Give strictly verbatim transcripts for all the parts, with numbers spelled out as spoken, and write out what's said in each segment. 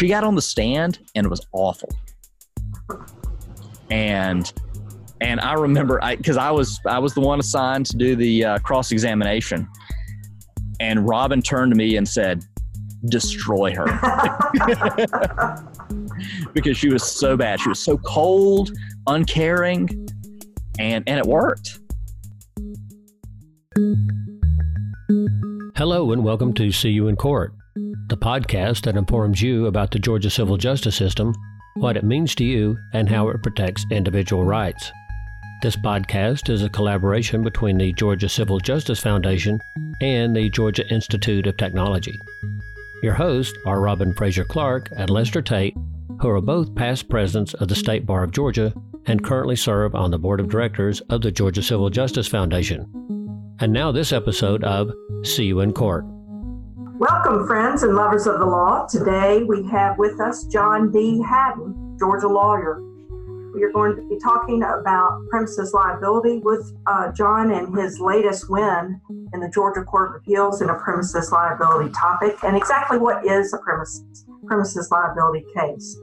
She got on the stand and it was awful. And and I remember, I because I was I was the one assigned to do the uh, cross-examination, and Robin turned to me and said, "Destroy her," because she was so bad. She was so cold, uncaring, and and it worked. Hello and welcome to See You in Court, the podcast that informs you about the Georgia civil justice system, what it means to you, and how it protects individual rights. This podcast is a collaboration between the Georgia Civil Justice Foundation and the Georgia Institute of Technology. Your hosts are Robin Fraser Clark and Lester Tate, who are both past presidents of the State Bar of Georgia and currently serve on the board of directors of the Georgia Civil Justice Foundation. And now this episode of See You in Court. Welcome, friends and lovers of the law. Today we have with us John D. Hadden, Georgia lawyer. We are going to be talking about premises liability with uh, John and his latest win in the Georgia Court of Appeals in a premises liability topic, and exactly what is a premises, premises liability case.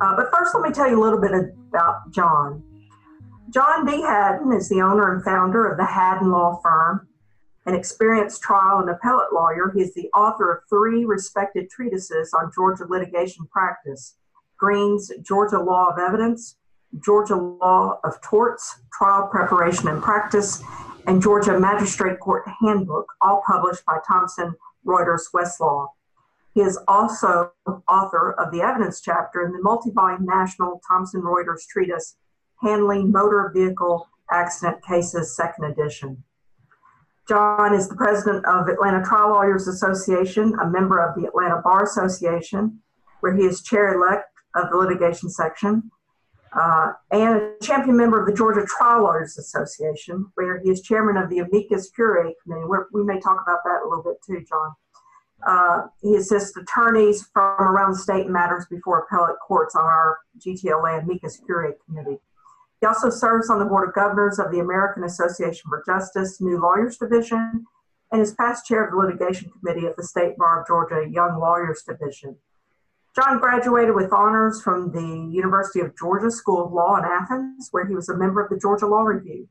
Uh, but first, let me tell you a little bit about John. John D. Hadden is the owner and founder of the Hadden Law Firm, an experienced trial and appellate lawyer. He is the author of three respected treatises on Georgia litigation practice: Green's Georgia Law of Evidence, Georgia Law of Torts, Trial Preparation and Practice, and Georgia Magistrate Court Handbook, all published by Thomson Reuters Westlaw. He is also author of the evidence chapter in the multi-volume national Thomson Reuters treatise, Handling Motor Vehicle Accident Cases, Second Edition. John is the president of Atlanta Trial Lawyers Association, a member of the Atlanta Bar Association, where he is chair-elect of the litigation section, uh, and a champion member of the Georgia Trial Lawyers Association, where he is chairman of the Amicus Curiae Committee. We're, we may talk about that a little bit too, John. Uh, he assists attorneys from around the state in matters before appellate courts on our G T L A Amicus Curiae Committee. He also serves on the Board of Governors of the American Association for Justice New Lawyers Division and is past chair of the Litigation Committee of the State Bar of Georgia Young Lawyers Division. John graduated with honors from the University of Georgia School of Law in Athens, where he was a member of the Georgia Law Review.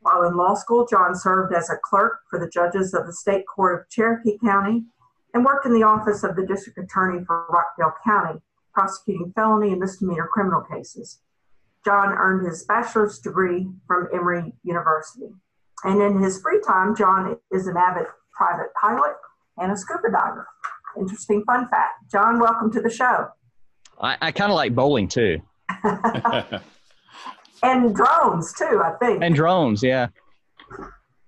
While in law school, John served as a clerk for the judges of the State Court of Cherokee County and worked in the office of the District Attorney for Rockdale County, prosecuting felony and misdemeanor criminal cases. John earned his bachelor's degree from Emory University. And in his free time, John is an avid private pilot and a scuba diver. Interesting fun fact. John, welcome to the show. I, I kind of like bowling too. And drones too, I think. And drones, yeah.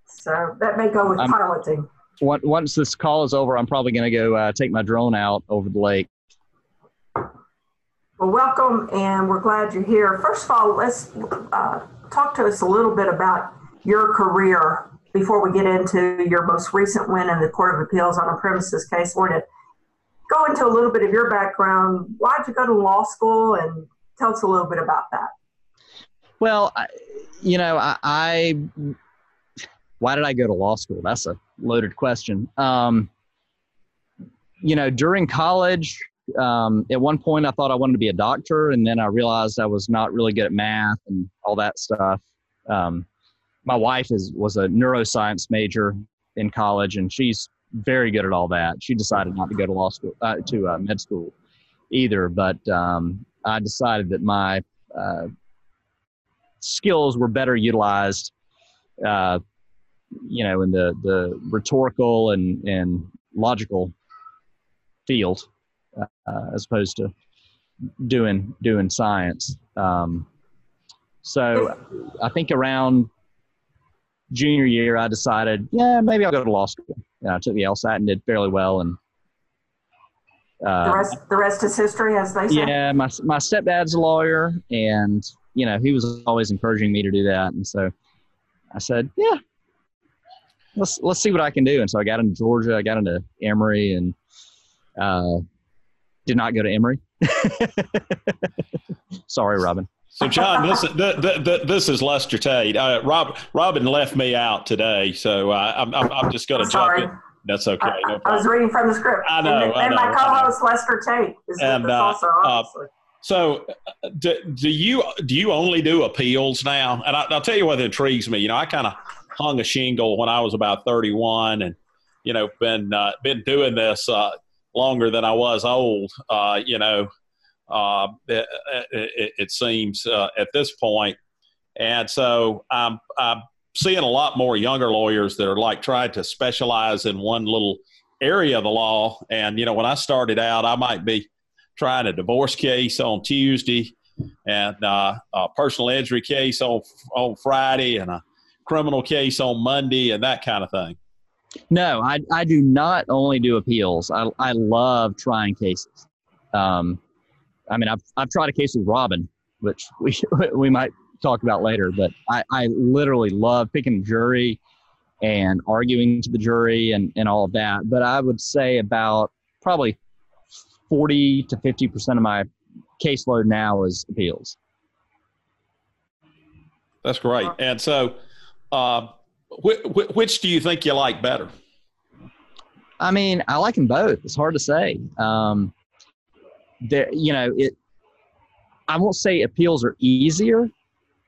So that may go with I'm, piloting. Once this call is over, I'm probably going to go uh, take my drone out over the lake. Well, welcome, and we're glad you're here. First of all, let's uh, talk to us a little bit about your career before we get into your most recent win in the Court of Appeals on a premises case. I want to go into a little bit of your background. Why did you go to law school, and tell us a little bit about that? Well, I, you know, I, I why did I go to law school? That's a loaded question. Um, you know, during college, Um, at one point I thought I wanted to be a doctor, and then I realized I was not really good at math and all that stuff. Um, my wife is, was a neuroscience major in college, and she's very good at all that. She decided not to go to law school, uh, to uh, med school either, but um, I decided that my uh, skills were better utilized, uh, you know, in the, the rhetorical and, and logical field. Uh, as opposed to doing doing science. Um, so I think around junior year, I decided, yeah, maybe I'll go to law school. And I took the LSAT and did fairly well. And uh, the rest, the rest is history, as they say. Yeah, my my stepdad's a lawyer, and you know he was always encouraging me to do that. And so I said, yeah, let's let's see what I can do. And so I got into Georgia, I got into Emory, and uh, did not go to Emory. Sorry, Robin. So, John, this, th- th- th- this is Lester Tate. Uh, Rob, Robin left me out today, so uh, I'm, I'm, I'm just going to jump in. That's okay. I, no problem. I was reading from the script. I know. And, I and know, my co-host Lester Tate is and, with us uh, also, obviously. Uh, so, do, do you do you only do appeals now? And I, I'll tell you what intrigues me. You know, I kind of hung a shingle when I was about thirty-one, and you know, been uh, been doing this uh, longer than I was old. Uh, you know, uh, it, it, it seems uh, at this point, and so I'm I'm seeing a lot more younger lawyers that are like trying to specialize in one little area of the law. And you know, when I started out, I might be trying a divorce case on Tuesday and uh, a personal injury case on on Friday and a criminal case on Monday and that kind of thing. No, I, I do not only do appeals. I, I love trying cases. Um, I mean, I've, I've tried a case with Robin, which we, we might talk about later, but I, I literally love picking a jury and arguing to the jury and, and all of that. But I would say about probably forty to fifty percent of my caseload now is appeals. That's great. And so uh, wh- wh- which do you think you like better? I mean, I like them both. It's hard to say. Um, there, you know, it. I won't say appeals are easier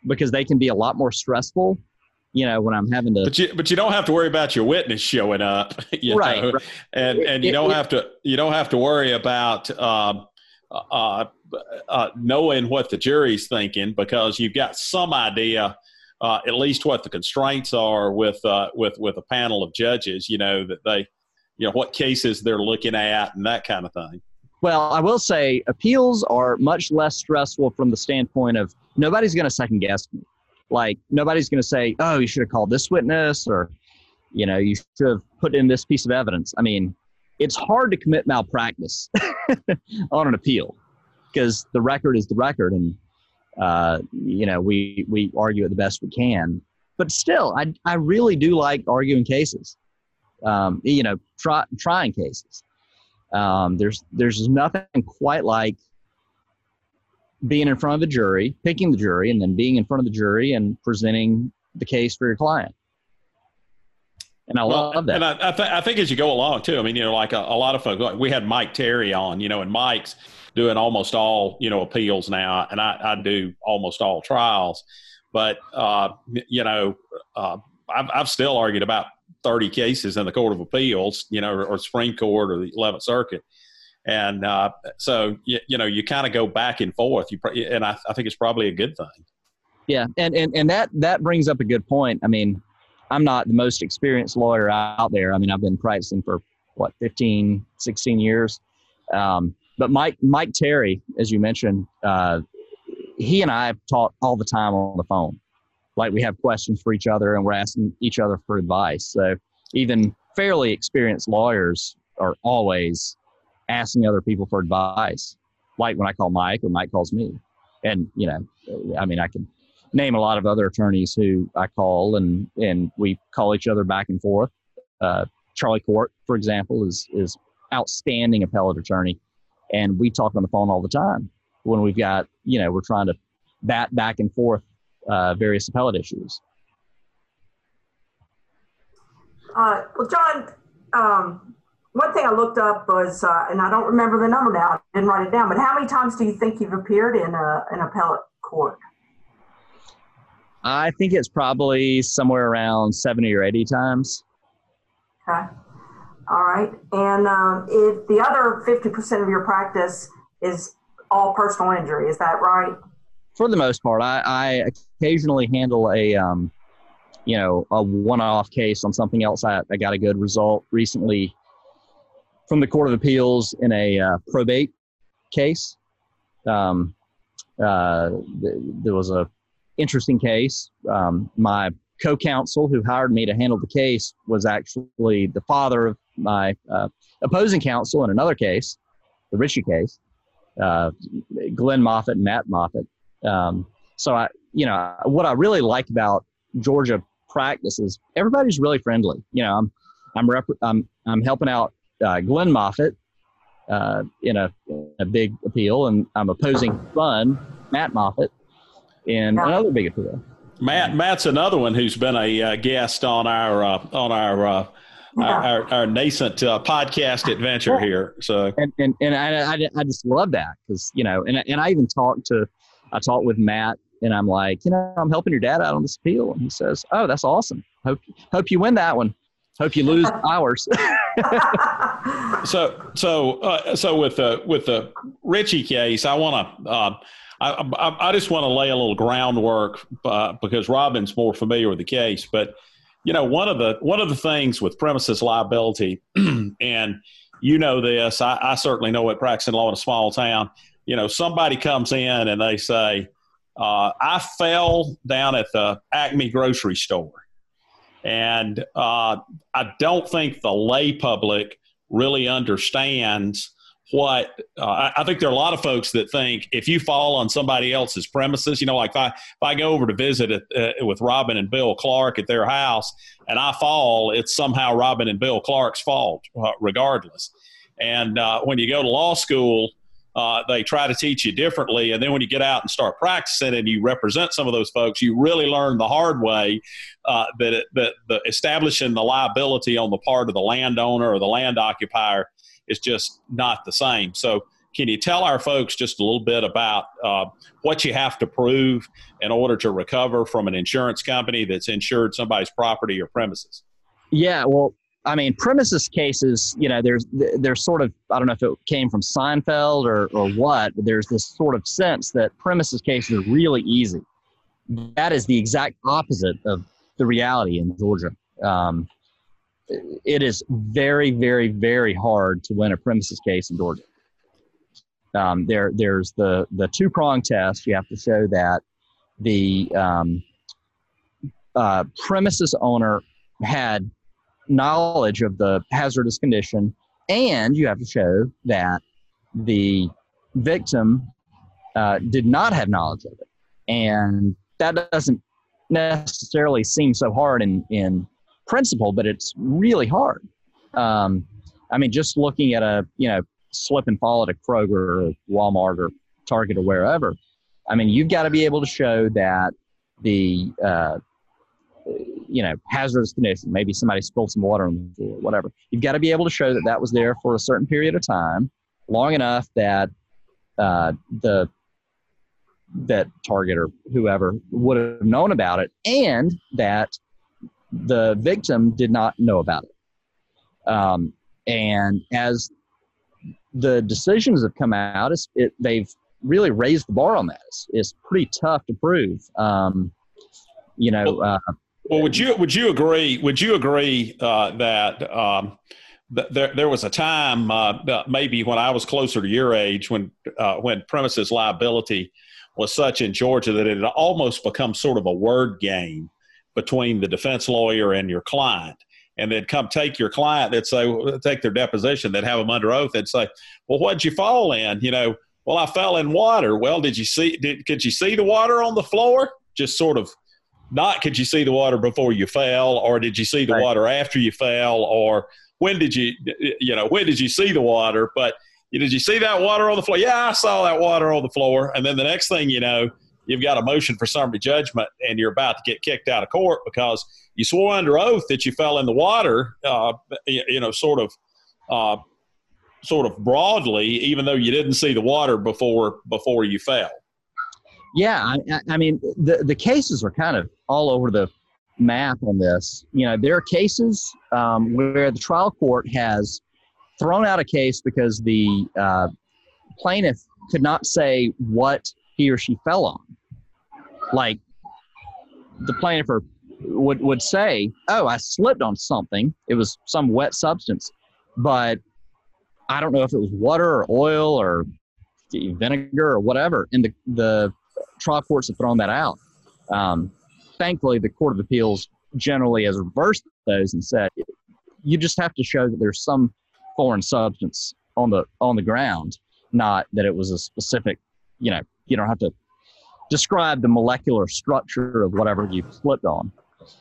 because they can be a lot more stressful, you know, when I'm having to. But you, but you don't have to worry about your witness showing up, you right, know, right. and and you it, don't it, have to you don't have to worry about um, uh, uh, knowing what the jury's thinking because you've got some idea, uh, at least what the constraints are with uh, with with a panel of judges. You know that they, you know, what cases they're looking at and that kind of thing. Well, I will say appeals are much less stressful from the standpoint of nobody's going to second guess me. Like, nobody's going to say, oh, you should have called this witness or, you know, you should have put in this piece of evidence. I mean, it's hard to commit malpractice on an appeal because the record is the record. And, uh, you know, we, we argue it the best we can. But still, I, I really do like arguing cases, um, you know, try, trying cases. Um, there's there's nothing quite like being in front of a jury, picking the jury, and then being in front of the jury and presenting the case for your client. And I well, love that. And I, I, th- I think as you go along, too, I mean, you know, like a, a lot of folks, like we had Mike Terry on, you know, and Mike's doing almost all, you know, appeals now, and I, I do almost all trials. But, uh, you know, uh, I've, I've still argued about thirty cases in the Court of Appeals, you know, or, or Supreme Court or the eleventh Circuit. And uh, so, you, you know, you kind of go back and forth. You pr- And I, I think it's probably a good thing. Yeah. And, and, and that, that brings up a good point. I mean, I'm not the most experienced lawyer out there. I mean, I've been practicing for, what, fifteen, sixteen years. Um, but Mike Mike Terry, as you mentioned, uh, he and I have talked all the time on the phone. Like, we have questions for each other and we're asking each other for advice. So even fairly experienced lawyers are always asking other people for advice, like when I call Mike or Mike calls me. And, you know, I mean, I can name a lot of other attorneys who I call and, and we call each other back and forth. Uh, Charlie Court, for example, is is outstanding appellate attorney. And we talk on the phone all the time when we've got, you know, we're trying to bat back and forth uh, various appellate issues. Uh, well, John, um, one thing I looked up was, uh, and I don't remember the number now, I didn't write it down, but how many times do you think you've appeared in a, an appellate court? I think it's probably somewhere around seventy or eighty times. Okay. All right. And um, if the other fifty percent of your practice is all personal injury, is that right? For the most part, I, I occasionally handle a, um, you know, a one-off case on something else. I, I got a good result recently from the Court of Appeals in a uh, probate case. Um, uh, th- there was a interesting case. Um, my co-counsel who hired me to handle the case was actually the father of my uh, opposing counsel in another case, the Ritchie case, uh, Glenn Moffitt and Matt Moffitt. Um, so, I, you know, what I really like about Georgia practice is everybody's really friendly. You know, I'm I'm rep- I'm, I'm helping out Uh, Glenn Moffitt uh, in a, a big appeal, and I'm opposing son, Matt Moffitt, in another big appeal. Matt Matt's another one who's been a uh, guest on our uh, on our uh, yeah. our, our nascent uh, podcast adventure yeah. here. So and and, and I, I I just love that because you know and and I even talked to I talked with Matt. And I'm like, you know, I'm helping your dad out on this appeal. And he says, oh, that's awesome. Hope hope you win that one. Hope you lose ours. so so uh, so with the with the Ritchie case, I want to uh, I, I I just want to lay a little groundwork uh, because Robin's more familiar with the case. But you know, one of the one of the things with premises liability, and you know this, I, I certainly know it. Practicing law in a small town, you know, somebody comes in and they say. Uh, I fell down at the Acme grocery store, and uh, I don't think the lay public really understands what uh, I, I think there are a lot of folks that think if you fall on somebody else's premises, you know, like if I, if I go over to visit uh, with Robin and Bill Clark at their house and I fall, it's somehow Robin and Bill Clark's fault uh, regardless. And uh, when you go to law school, Uh, they try to teach you differently. And then when you get out and start practicing and you represent some of those folks, you really learn the hard way uh, that, it, that the establishing the liability on the part of the landowner or the land occupier is just not the same. So can you tell our folks just a little bit about uh, what you have to prove in order to recover from an insurance company that's insured somebody's property or premises? Yeah, well, I mean, premises cases, you know, there's there's sort of, I don't know if it came from Seinfeld or, or what, but there's this sort of sense that premises cases are really easy. That is the exact opposite of the reality in Georgia. Um, it is very, very, very hard to win a premises case in Georgia. Um, there, there's the, the two-prong test. You have to show that the um, uh, premises owner had knowledge of the hazardous condition, and you have to show that the victim uh, did not have knowledge of it. And that doesn't necessarily seem so hard in, in principle, but it's really hard. Um, I mean, just looking at a, you know, slip and fall at a Kroger or Walmart or Target or wherever, I mean, you've got to be able to show that the uh, you know, hazardous condition, maybe somebody spilled some water on the floor, whatever. You've got to be able to show that that was there for a certain period of time, long enough that uh, the that Target or whoever would have known about it, and that the victim did not know about it. Um, and as the decisions have come out, it's, it, they've really raised the bar on that. It's, it's pretty tough to prove. Um, you know, uh, Well, would you would you agree? Would you agree uh, that um, th- there there was a time, uh, maybe when I was closer to your age, when uh, when premises liability was such in Georgia that it had almost become sort of a word game between the defense lawyer and your client, and they'd come take your client, they'd say take their deposition, they'd have them under oath, they'd say, "Well, what'd you fall in?" You know, "Well, I fell in water." "Well, did you see? Did could you see the water on the floor?" Just sort of. Not could you see the water before you fell, or did you see the right. water after you fell, or when did you, you know, when did you see the water? But did you see that water on the floor? "Yeah, I saw that water on the floor." And then the next thing you know, you've got a motion for summary judgment, and you're about to get kicked out of court because you swore under oath that you fell in the water, uh, you know, sort of, uh, sort of broadly, even though you didn't see the water before before you fell. Yeah, I, I mean, the, the cases are kind of all over the map on this. You know, there are cases um, where the trial court has thrown out a case because the uh, plaintiff could not say what he or she fell on. Like, the plaintiff or would, would say, "Oh, I slipped on something. It was some wet substance, but I don't know if it was water or oil or vinegar or whatever." And the, the trial courts have thrown that out. Um, thankfully, the Court of Appeals generally has reversed those and said, you just have to show that there's some foreign substance on the on the ground, not that it was a specific, you know, you don't have to describe the molecular structure of whatever you've slipped on.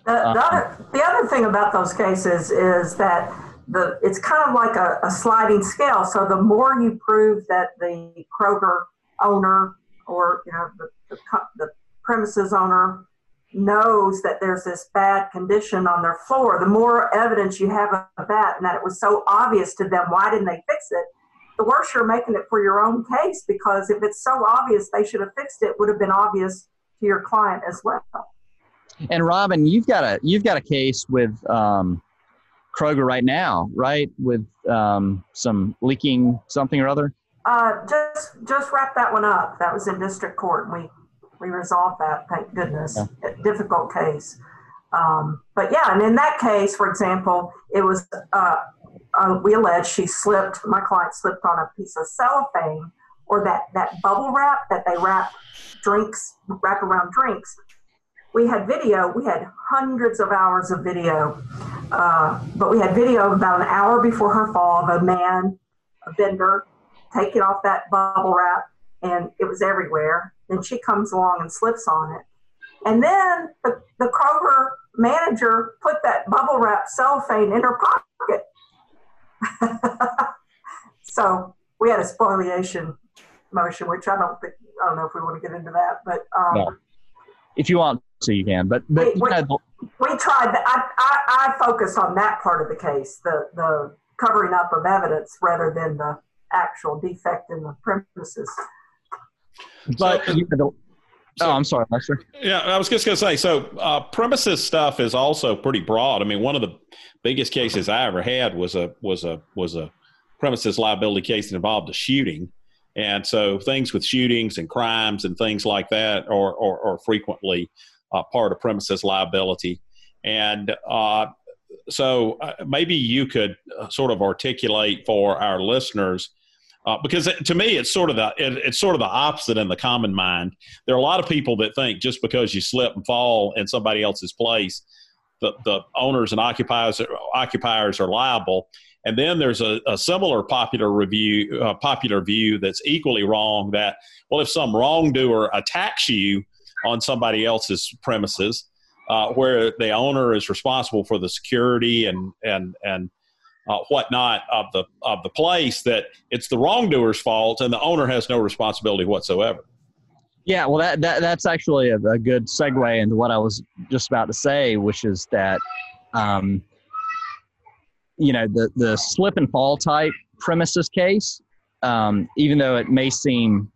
The, the, um, other, the other thing about those cases is that the it's kind of like a, a sliding scale. So the more you prove that the Kroger owner or, you know, the, the, the premises owner knows that there's this bad condition on their floor, the more evidence you have of that and that it was so obvious to them, why didn't they fix it, the worse you're making it for your own case, because if it's so obvious they should have fixed it, it would have been obvious to your client as well. And Robin, you've got a you've got a case with um, Kroger right now, right, with um, some leaking something or other? Uh, just just wrap that one up. That was in district court, and we, we resolved that, thank goodness. Yeah. A difficult case. Um, but yeah, and in that case, for example, it was, uh, uh, we alleged she slipped, my client slipped on a piece of cellophane, or that, that bubble wrap that they wrap drinks, wrap around drinks. We had video, we had hundreds of hours of video, uh, but we had video about an hour before her fall of a man, a vendor, taking off that bubble wrap, and it was everywhere. Then she comes along and slips on it. And then the, the Kroger manager put that bubble wrap cellophane in her pocket. So we had a spoliation motion, which I don't think, I don't know if we want to get into that, but um, no. If you want to, you can. But, but we, we, we tried. The, I, I, I focused on that part of the case, the, the covering up of evidence rather than the actual defect in the premises. But so, you know, oh, I'm sorry, Lester. Yeah, I was just going to say, so uh, premises stuff is also pretty broad. I mean, one of the biggest cases I ever had was a was a was a premises liability case that involved a shooting, and so things with shootings and crimes and things like that are are, are frequently uh, part of premises liability, and uh, so uh, maybe you could uh, sort of articulate for our listeners. Uh, because to me, it's sort of the it, it's sort of the opposite in the common mind. There are a lot of people that think just because you slip and fall in somebody else's place, the, the owners and occupiers occupiers are liable. And then there's a, a similar popular review uh, popular view that's equally wrong, that, well, if some wrongdoer attacks you on somebody else's premises, uh, where the owner is responsible for the security and and and. Uh, whatnot of the of the place, that it's the wrongdoer's fault and the owner has no responsibility whatsoever. Yeah, well, that, that that's actually a, a good segue into what I was just about to say, which is that um, you know the the slip and fall type premises case, um, even though it may seem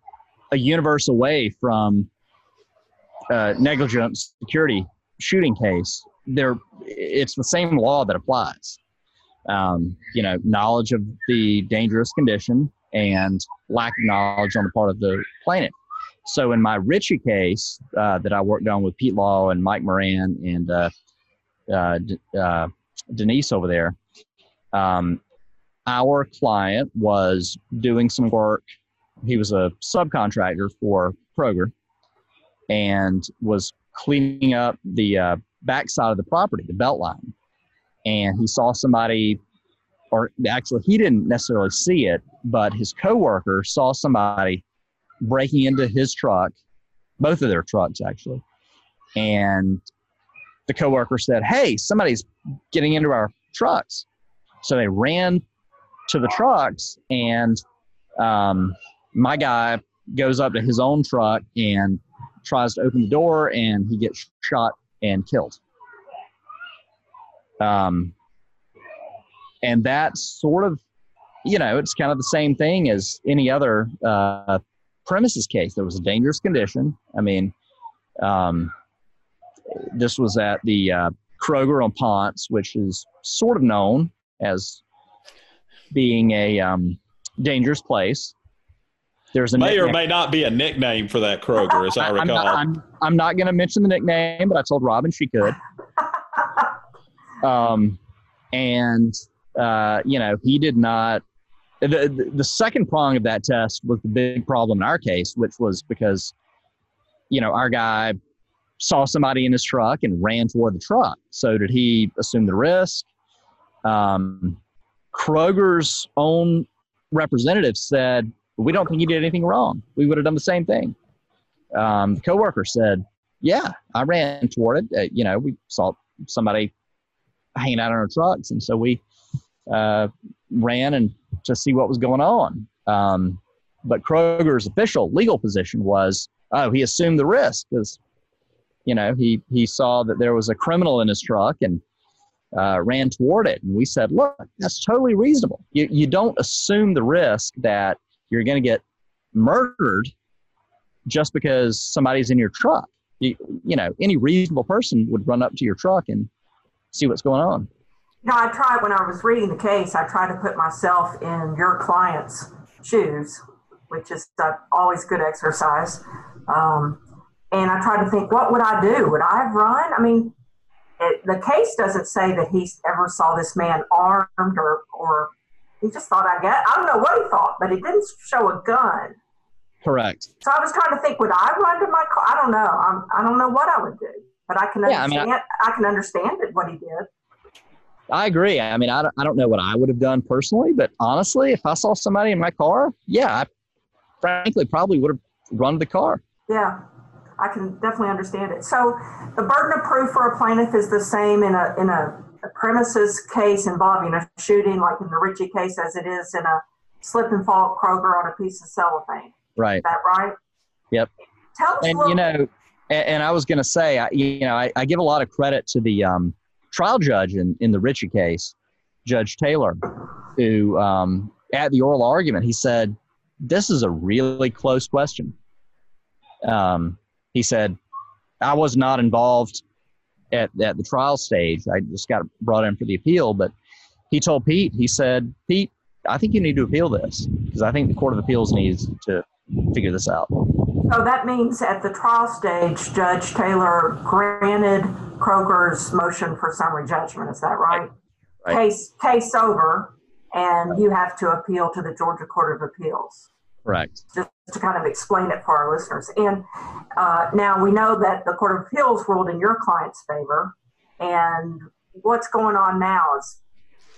a universe away from uh, negligent security shooting case, there it's the same law that applies. Um, you know, knowledge of the dangerous condition and lack of knowledge on the part of the plaintiff. So in my Ritchie case uh, that I worked on with Pete Law and Mike Moran and uh, uh, uh, Denise over there, um, our client was doing some work. He was a subcontractor for Kroger and was cleaning up the uh, backside of the property, the Beltline. And he saw somebody, or actually he didn't necessarily see it, but his coworker saw somebody breaking into his truck, both of their trucks actually. And the coworker said, "Hey, somebody's getting into our trucks." So they ran to the trucks, and um, my guy goes up to his own truck and tries to open the door, and he gets shot and killed. Um, and that's sort of, you know, it's kind of the same thing as any other uh, premises case. There was a dangerous condition. I mean, um, this was at the uh, Kroger on Ponce, which is sort of known as being a um, dangerous place. There's a may nickname. Or may not be a nickname for that Kroger, as I recall. I'm not, I'm, I'm not going to mention the nickname, but I told Robin she could. Um, and, uh, you know, he did not, the, the second prong of that test was the big problem in our case, which was because, you know, our guy saw somebody in his truck and ran toward the truck. So did he assume the risk? Um, Kroger's own representative said, "We don't think he did anything wrong. We would have done the same thing." Um, the coworker said, "Yeah, I ran toward it. Uh, you know, we saw somebody hanging out on our trucks, and so we uh, ran and to see what was going on." Um, but Kroger's official legal position was, "Oh, he assumed the risk because you know, he, he saw that there was a criminal in his truck and uh, ran toward it. And we said, look, that's totally reasonable. You, you don't assume the risk that you're going to get murdered just because somebody's in your truck. You, you know, any reasonable person would run up to your truck and see what's going on. You know, I tried, when I was reading the case, I tried to put myself in your client's shoes, which is uh, always good exercise. Um, and I tried to think, what would I do? Would I have run? I mean, it, the case doesn't say that he ever saw this man armed, or, or he just thought, I guess, I don't know what he thought, but he didn't show a gun. Correct. So I was trying to think, would I run to my car? I don't know. I'm, I don't know what I would do, but I can understand, yeah, I mean, I, I can understand it, what he did. I agree. I mean, I don't, I don't know what I would have done personally, but honestly, if I saw somebody in my car, yeah, I frankly probably would have run to the car. Yeah, I can definitely understand it. So the burden of proof for a plaintiff is the same in a in a, a premises case involving a shooting, like in the Ritchie case, as it is in a slip and fall Kroger on a piece of cellophane. Right. Is that right? Yep. Tell us and, a little you know, and, and I was going to say, I, you know, I, I give a lot of credit to the um, trial judge in, in the Ritchie case, Judge Taylor, who um, at the oral argument, he said, this is a really close question. Um, he said, I was not involved at, at the trial stage. I just got brought in for the appeal, but he told Pete, he said, Pete, I think you need to appeal this because I think the Court of Appeals needs to figure this out. So that means at the trial stage, Judge Taylor granted Kroger's motion for summary judgment. Is that right? Right. Case case over, and you have to appeal to the Georgia Court of Appeals. Correct. Just to kind of explain it for our listeners. And uh, now we know that the Court of Appeals ruled in your client's favor. And what's going on now? Is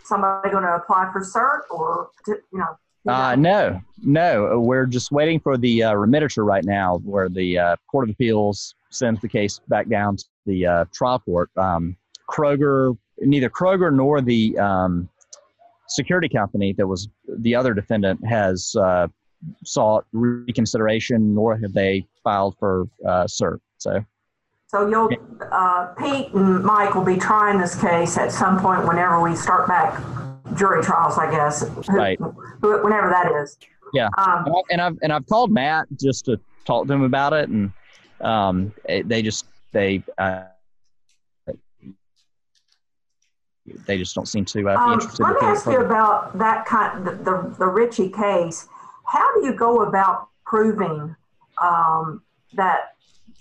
somebody going to apply for CERT, or, you know? Uh, no, no. We're just waiting for the uh, remittiture right now, where the uh, Court of Appeals sends the case back down to the uh, trial court. Um, Kroger, neither Kroger nor the um, security company that was the other defendant has uh, sought reconsideration, nor have they filed for uh, CERT. So, so you'll uh, Pete and Mike will be trying this case at some point whenever we start back. Jury trials, I guess, who, right. who, whenever that is. Yeah, um, and, I, and I've and I've called Matt just to talk to him about it, and um, it, they just they uh, they just don't seem to uh, be interested. Um, let me ask you about that kind of the, the the Ritchie case. How do you go about proving um, that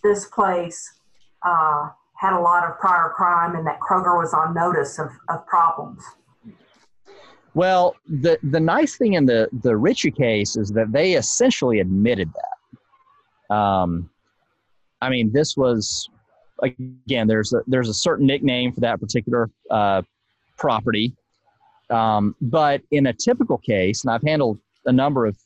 this place uh, had a lot of prior crime and that Kroger was on notice of, of problems? Well, the, the nice thing in the, the Ritchie case is that they essentially admitted that. Um, I mean, this was, again, there's a, there's a certain nickname for that particular uh, property. Um, but in a typical case, and I've handled a number of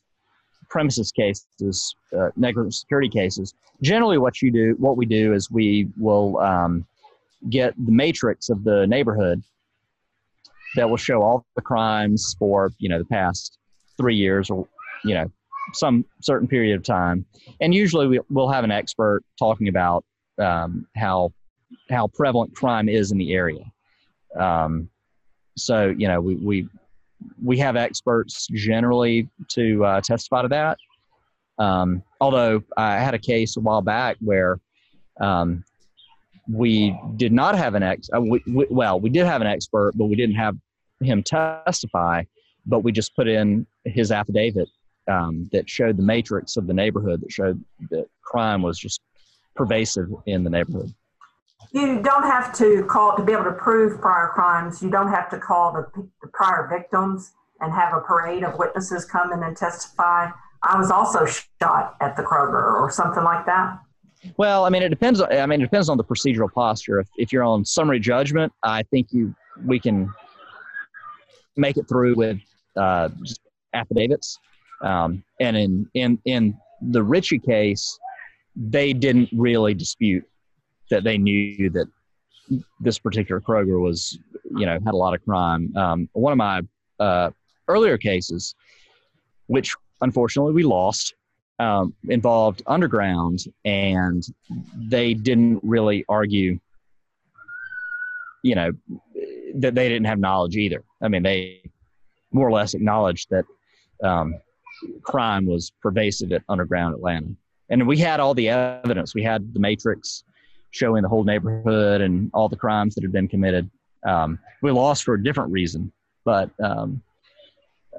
premises cases, uh, negligent security cases, generally what you do, what we do is we will um, get the matrix of the neighborhood that will show all the crimes for, you know, the past three years or, you know, some certain period of time. And usually we, we'll have an expert talking about um, how how prevalent crime is in the area. Um, so, you know, we we, we have experts generally to uh, testify to that. Um, although I had a case a while back where um, we did not have an ex, uh, we, we, well, we did have an expert, but we didn't have him testify, but we just put in his affidavit um, that showed the matrix of the neighborhood that showed that crime was just pervasive in the neighborhood. You don't have to call, to be able to prove prior crimes, you don't have to call the, the prior victims and have a parade of witnesses come in and testify. I was also shot at the Kroger or something like that. Well, I mean, it depends. I mean, it depends on the procedural posture. If, if you're on summary judgment, I think you we can make it through with uh, just affidavits. Um, and in, in in the Ritchie case, they didn't really dispute that they knew that this particular Kroger was, you know, had a lot of crime. Um, one of my uh, earlier cases, which unfortunately we lost, um, involved underground, and they didn't really argue, you know, that they didn't have knowledge either. I mean, they more or less acknowledged that um, crime was pervasive at underground Atlanta. And we had all the evidence. We had the matrix showing the whole neighborhood and all the crimes that had been committed. Um, we lost for a different reason, but um,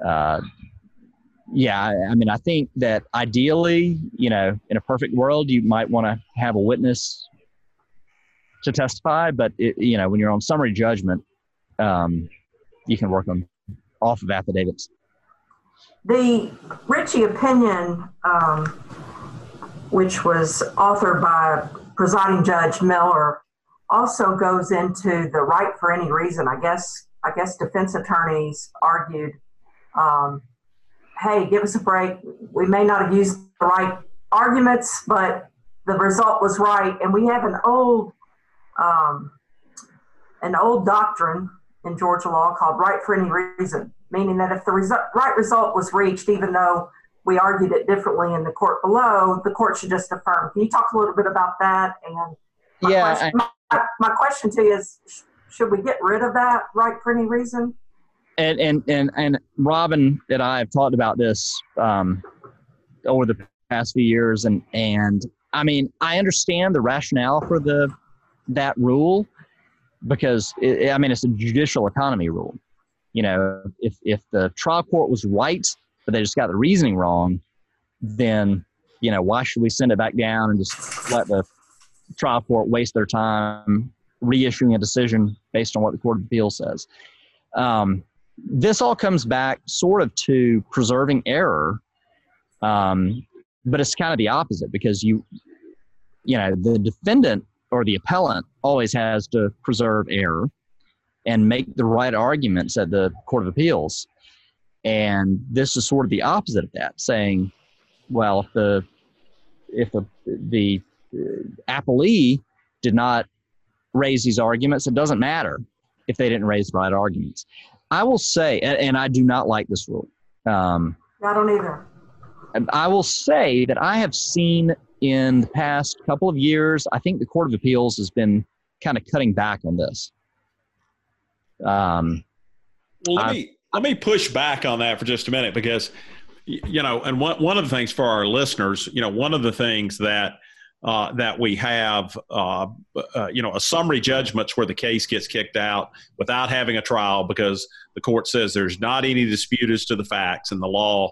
uh, yeah, I, I mean, I think that ideally, you know, in a perfect world, you might want to have a witness to testify, but it, you know, when you're on summary judgment, um, you can work on off of affidavits. The Ritchie opinion, um, which was authored by presiding Judge Miller, also goes into the right for any reason. I guess I guess defense attorneys argued, um, hey, give us a break. We may not have used the right arguments, but the result was right. And we have an old um, an old doctrine in Georgia law called right for any reason, meaning that if the result, right result was reached, even though we argued it differently in the court below, the court should just affirm. Can you talk a little bit about that? And my yeah, question, I, my, my question to you is, should we get rid of that right for any reason? And and and, and Robin and I have talked about this um, over the past few years, and and I mean, I understand the rationale for the that rule, because it, I mean, it's a judicial economy rule. You know, if if the trial court was right, but they just got the reasoning wrong, then, you know, why should we send it back down and just let the trial court waste their time reissuing a decision based on what the Court of Appeals says? Um, this all comes back sort of to preserving error, um, but it's kind of the opposite, because you, you know, the defendant or the appellant always has to preserve error and make the right arguments at the Court of Appeals. And this is sort of the opposite of that, saying, well, if the if the, the uh, appellee did not raise these arguments, it doesn't matter if they didn't raise the right arguments. I will say, and, and I do not like this rule. Um, I don't either. I will say that I have seen in the past couple of years, I think the Court of Appeals has been kind of cutting back on this. Um, well, let me- Let me push back on that for just a minute, because, you know, and one, one of the things for our listeners, you know, one of the things that uh, that we have, uh, uh, you know, a summary judgment's where the case gets kicked out without having a trial, because the court says there's not any dispute as to the facts and the law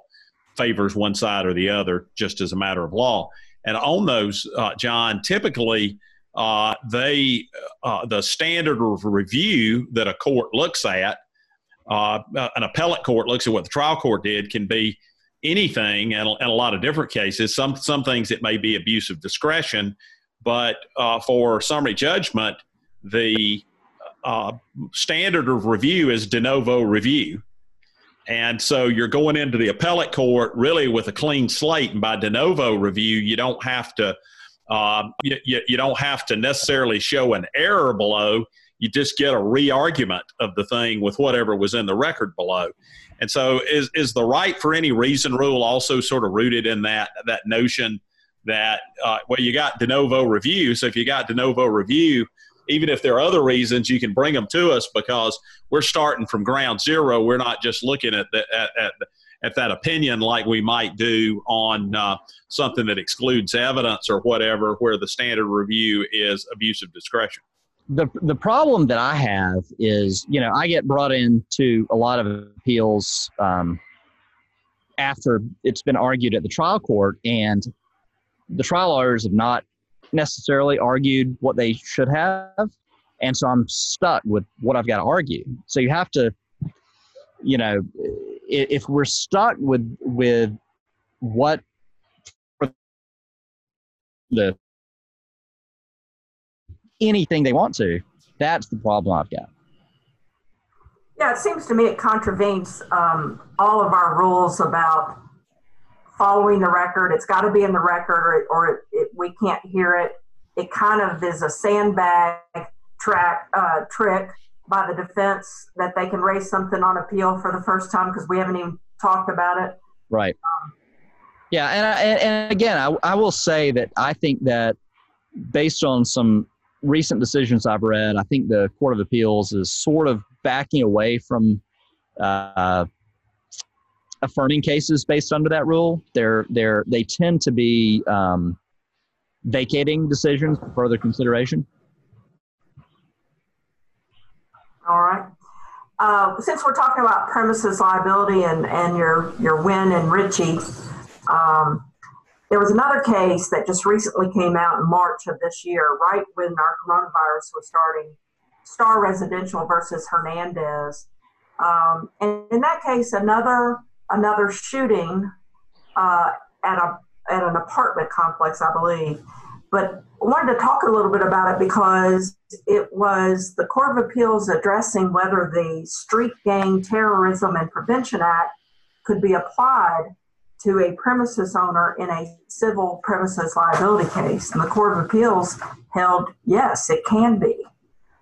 favors one side or the other just as a matter of law. And on those, uh, John, typically uh, they uh, the standard of review that a court looks at, Uh, an appellate court looks at what the trial court did, can be anything, and a lot of different cases. Some some things it may be abuse of discretion, but uh, for summary judgment, the uh, standard of review is de novo review. And so you're going into the appellate court really with a clean slate, and by de novo review, you don't have to uh, you, you don't have to necessarily show an error below. You just get a re-argument of the thing with whatever was in the record below. And so is is the right for any reason rule also sort of rooted in that that notion that, uh, well, you got de novo review, so if you got de novo review, even if there are other reasons, you can bring them to us because we're starting from ground zero. We're not just looking at the, at, at, at that opinion like we might do on uh, something that excludes evidence or whatever, where the standard review is abuse of discretion. The the problem that I have is, you know, I get brought into a lot of appeals um, after it's been argued at the trial court, and the trial lawyers have not necessarily argued what they should have, and so I'm stuck with what I've got to argue. So you have to, you know, if we're stuck with with what the anything they want to, that's the problem I've got. Yeah, it seems to me it contravenes um, all of our rules about following the record. It's got to be in the record, or, or it, it, we can't hear it. It kind of is a sandbag track uh, trick by the defense that they can raise something on appeal for the first time because we haven't even talked about it. Right. Um, Yeah, and I, and again, I, I will say that I think that based on some recent decisions I've read, I think the Court of Appeals is sort of backing away from uh, affirming cases based under that rule. They're they're they tend to be um, vacating decisions for further consideration. All right. Uh, since we're talking about premises liability and, and your, your win in Ritchie, um, there was another case that just recently came out in March of this year, right when our coronavirus was starting, Star Residential versus Hernandez. Um, and in that case, another another shooting uh, at a at an apartment complex, I believe. But I wanted to talk a little bit about it because it was the Court of Appeals addressing whether the Street Gang Terrorism and Prevention Act could be applied to a premises owner in a civil premises liability case. And the Court of Appeals held, yes, it can be.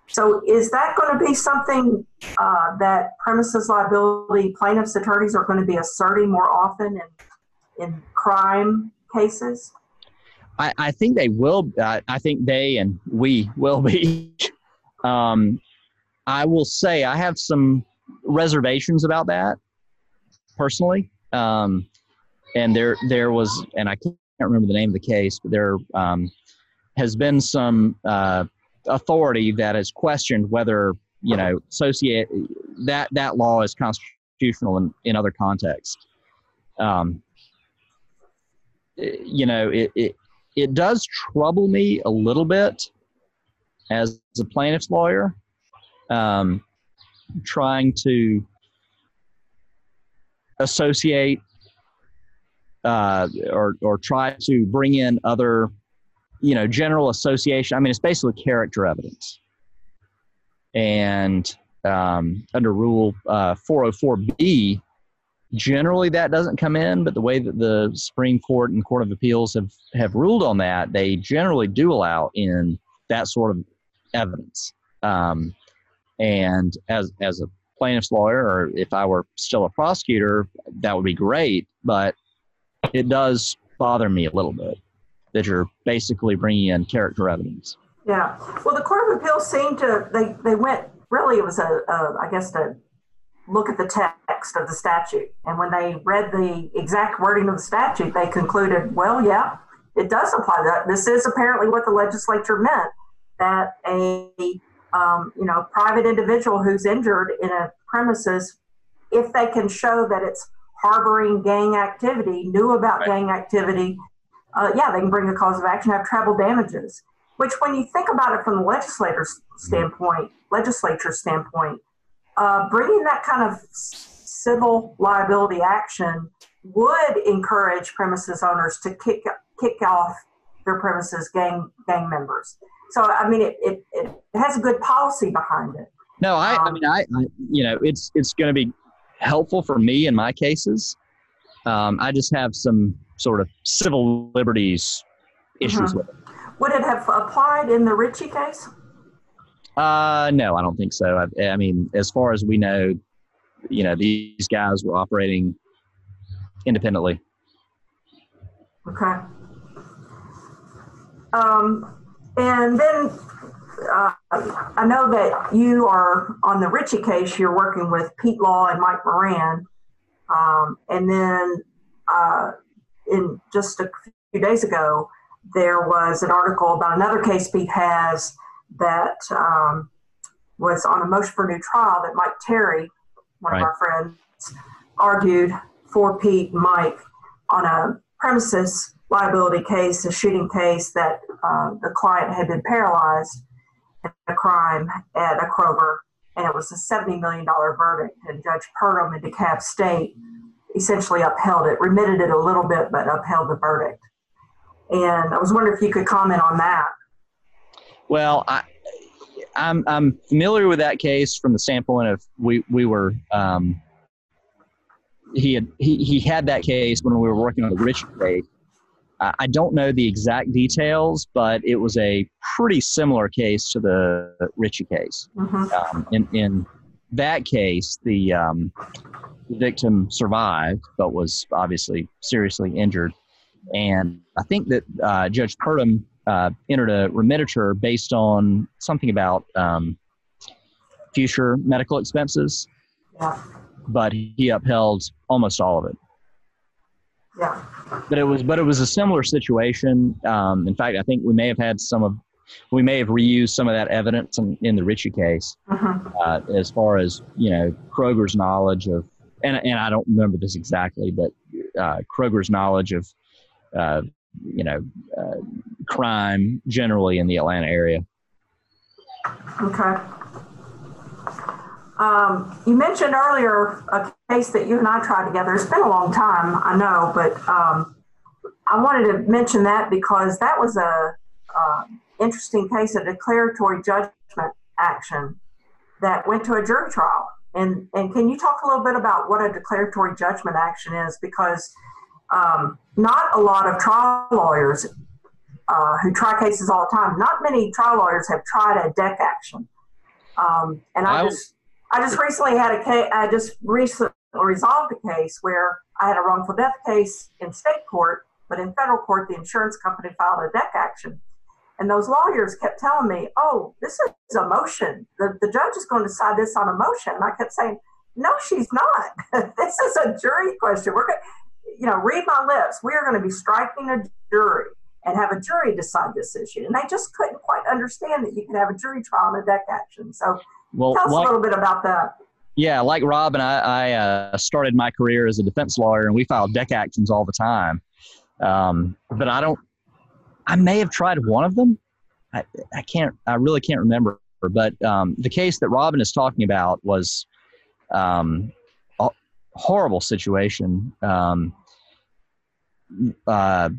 So is that going to be something uh, that premises liability plaintiffs' attorneys are going to be asserting more often in, in crime cases? I, I think they will. I, I think they and we will be. um, I will say I have some reservations about that personally. Um, and there, there was, and I can't remember the name of the case, but there um, has been some uh, authority that has questioned whether, you know, associate that that law is constitutional in, in other contexts. Um, you know, it. it It does trouble me a little bit as a plaintiff's lawyer, um, trying to associate uh, or, or try to bring in other, you know, general association. I mean, it's basically character evidence. And um, under Rule uh, four oh four B, generally that doesn't come in, but the way that the Supreme Court and Court of Appeals have, have ruled on that, they generally do allow in that sort of evidence. Um, and as as a plaintiff's lawyer, or if I were still a prosecutor, that would be great, but it does bother me a little bit that you're basically bringing in character evidence. Yeah. Well, the Court of Appeals seemed to, they, they went, really it was a, a I guess, a look at the text of the statute. And when they read the exact wording of the statute, they concluded, well, yeah, it does apply to that. This is apparently what the legislature meant, that a um, you know, private individual who's injured in a premises, if they can show that it's harboring gang activity, knew about right. gang activity, uh, yeah, they can bring a cause of action, have treble damages. Which when you think about it from the legislator's standpoint, legislature's standpoint, Uh, bringing that kind of civil liability action would encourage premises owners to kick kick off their premises gang gang members. So I mean, it it, it has a good policy behind it. No, I, um, I mean, I, I you know, it's it's going to be helpful for me in my cases. Um, I just have some sort of civil liberties issues mm-hmm. with it. Would it have applied in the Ritchie case? Uh, no, I don't think so. I, I mean, as far as we know, you know, these guys were operating independently. Okay. Um, and then uh, I know that you are on the Ritchie case, you're working with Pete Law and Mike Moran. Um, and then uh, in just a few days ago, there was an article about another case Pete has that um, was on a motion for new trial that Mike Terry, one right. of our friends, argued for Pete and Mike on a premises liability case, a shooting case that uh, the client had been paralyzed in a crime at a Kroger, and it was a seventy million dollars verdict, and Judge Purdom in DeKalb State essentially upheld it, remitted it a little bit, but upheld the verdict. And I was wondering if you could comment on that. Well, I, I'm I'm familiar with that case from the standpoint of we we were um, he had he, he had that case when we were working on the Ritchie case. Uh, I don't know the exact details, but it was a pretty similar case to the Ritchie case. Mm-hmm. um, in in that case, the um, The victim survived, but was obviously seriously injured. And I think that uh, Judge Purdom uh, entered a remediator based on something about um, future medical expenses, yeah. but he upheld almost all of it. Yeah. But it was, but it was a similar situation. Um, in fact, I think we may have had some of, we may have reused some of that evidence in, in the Ritchie case, mm-hmm. uh, as far as, you know, Kroger's knowledge of, and and I don't remember this exactly, but uh, Kroger's knowledge of, uh, you know, uh, crime generally in the Atlanta area. Okay. Um, you mentioned earlier a case that you and I tried together. It's been a long time, I know, but um, I wanted to mention that because that was a uh, interesting case, a declaratory judgment action that went to a jury trial. And and can you talk a little bit about what a declaratory judgment action is? Because um, not a lot of trial lawyers uh, who try cases all the time, not many trial lawyers have tried a D E C action. Um, and I, I just... I just recently had a case, I just recently resolved a case where I had a wrongful death case in state court, but in federal court, the insurance company filed a D E C action. And those lawyers kept telling me, oh, this is a motion. The, the judge is going to decide this on a motion. And I kept saying, no, she's not. This is a jury question. We're going to, you know, read my lips. We are going to be striking a jury and have a jury decide this issue. And they just couldn't quite understand that you could have a jury trial and a D E C action. So Well, tell us like, a little bit about that. Yeah, like Rob and I, I uh, started my career as a defense lawyer, and we filed D E C actions all the time. Um, but I don't, I may have tried one of them. I, I can't, I really can't remember. But um, the case that Robin is talking about was um, a horrible situation. Um, uh,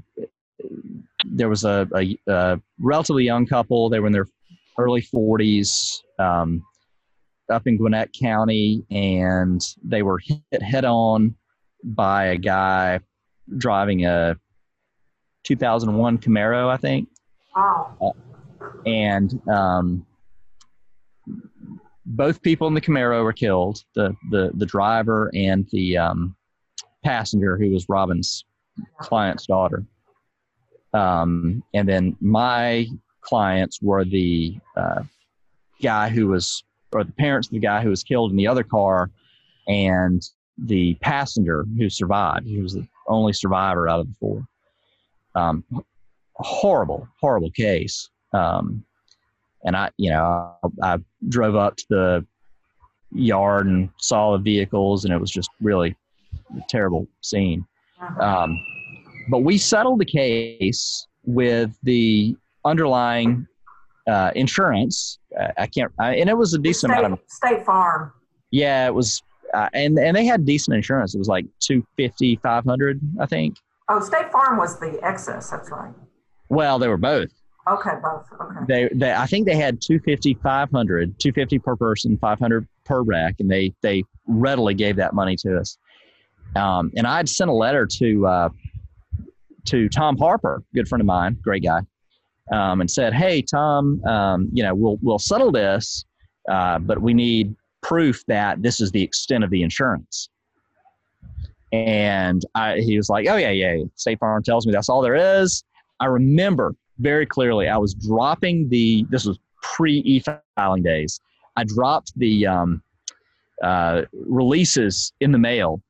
there was a, a, a relatively young couple. They were in their early forties. Um, up in Gwinnett County, and they were hit head-on by a guy driving a two thousand one Camaro, I think. Wow. Uh, and um, both people in the Camaro were killed, the the, the driver and the um, passenger, who was Robin's client's daughter. Um, and then my clients were the uh, guy who was, or the parents of the guy who was killed in the other car, and the passenger who survived. He was the only survivor out of the four. Um, horrible, horrible case. Um, and I, you know, I, I drove up to the yard and saw the vehicles, and it was just really a terrible scene. Um, but we settled the case with the underlying Uh, insurance. Uh, I can't, I, and it was a decent State, amount of State Farm. Yeah, it was, uh, and and they had decent insurance. It was like two fifty, five hundred, I think. Oh, State Farm was the excess. That's right. Well, they were both. Okay, both. Okay. They, they I think they had two fifty, five hundred, two fifty per person, five hundred per wreck, and they they readily gave that money to us. Um, and I had sent a letter to uh, to Tom Harper, good friend of mine, great guy. Um, and said, hey, Tom, um, you know, we'll we'll settle this, uh, but we need proof that this is the extent of the insurance. And I, he was like, oh, yeah, yeah, State Farm tells me that's all there is. I remember very clearly I was dropping the, this was pre-e-filing days, I dropped the um, uh, releases in the mail.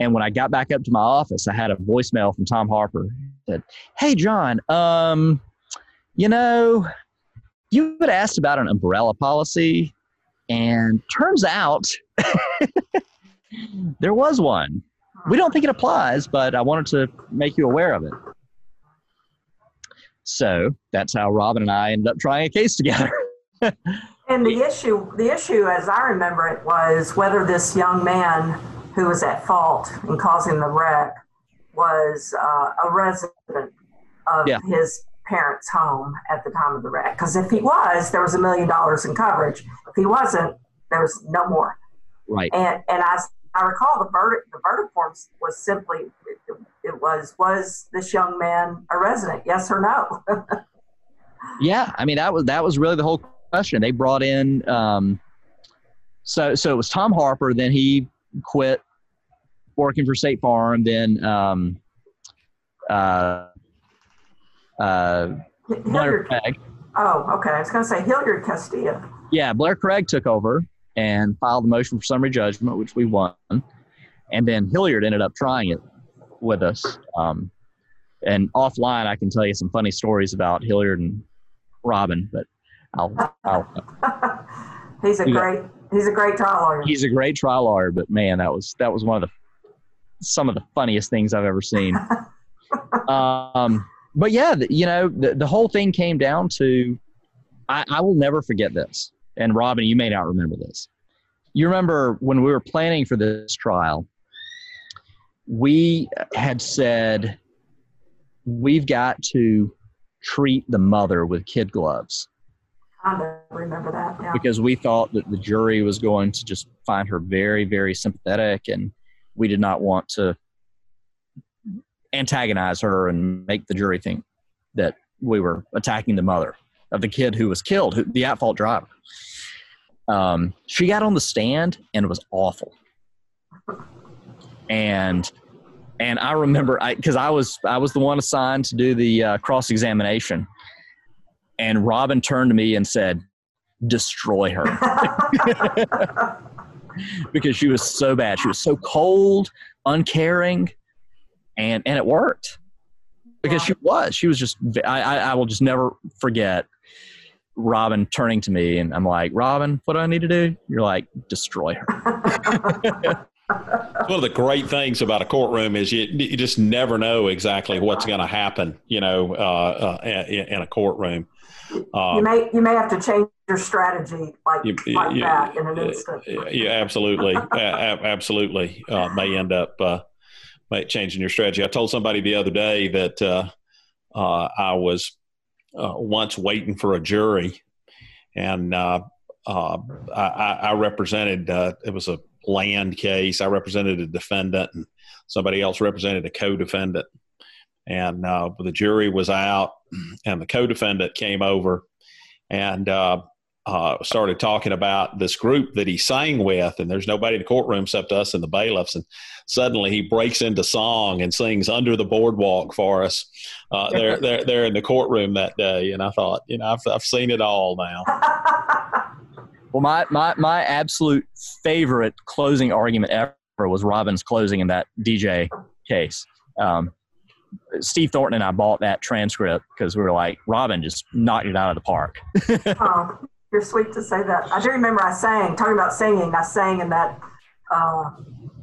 And when I got back up to my office, I had a voicemail from Tom Harper that said, hey, John, um, you know, you had asked about an umbrella policy, and turns out there was one. We don't think it applies, but I wanted to make you aware of it. So that's how Robin and I ended up trying a case together. And the issue, the issue, as I remember it, was whether this young man who was at fault in causing the wreck was uh, a resident of yeah. his parents' home at the time of the wreck. Because if he was, there was a million dollars in coverage. If he wasn't, there was no more. Right. And and I, I recall the verdict, the verdict form was simply, it, it was, was this young man a resident? Yes or no? Yeah. I mean, that was, that was really the whole question. They brought in, um, so, so it was Tom Harper, then he quit working for State Farm, then um, uh, uh, Blair Craig. Oh, okay. I was going to say Hilliard Castillo. Yeah, Blair Craig took over and filed the motion for summary judgment, which we won. And then Hilliard ended up trying it with us. Um, and offline, I can tell you some funny stories about Hilliard and Robin, but I'll. I'll he's a great. He's a great trial lawyer. He's a great trial lawyer, but man, that was that was one of the some of the funniest things I've ever seen. um, but yeah, the, you know, the, the whole thing came down to I, I will never forget this. And Robin, you may not remember this. You remember when we were planning for this trial, we had said, we've got to treat the mother with kid gloves. I don't remember that. Yeah. Because we thought that the jury was going to just find her very, very sympathetic, and we did not want to antagonize her and make the jury think that we were attacking the mother of the kid who was killed, who, the at-fault driver. Um, she got on the stand and it was awful. And and I remember, I because I was I was the one assigned to do the uh, cross-examination. And Robin turned to me and said, destroy her. Because she was so bad. She was so cold, uncaring, and and it worked. Because yeah. she was. She was just, I, I, I will just never forget Robin turning to me, and I'm like, Robin, what do I need to do? You're like, destroy her. One of the great things about a courtroom is you, you just never know exactly what's going to happen, you know, uh, uh, in, in a courtroom. Um, you may you may have to change your strategy like, you, like you, that in an instant. Yeah, absolutely, a- absolutely. Uh, may end up uh, may changing your strategy. I told somebody the other day that uh, uh, I was uh, once waiting for a jury, and uh, uh, I, I represented. Uh, it was a land case. I represented a defendant, and somebody else represented a co-defendant. And uh, the jury was out, and the co-defendant came over and uh, uh, started talking about this group that he sang with. And there's nobody in the courtroom except us and the bailiffs. And suddenly he breaks into song and sings "Under the Boardwalk" for us. Uh, they're they're they're in the courtroom that day, and I thought, you know, I've I've seen it all now. Well, my, my, my absolute favorite closing argument ever was Robin's closing in that D J case. Um, Steve Thornton and I bought that transcript because we were like, Robin just knocked it out of the park. Oh, you're sweet to say that. I do remember I sang, talking about singing, I sang in that, uh,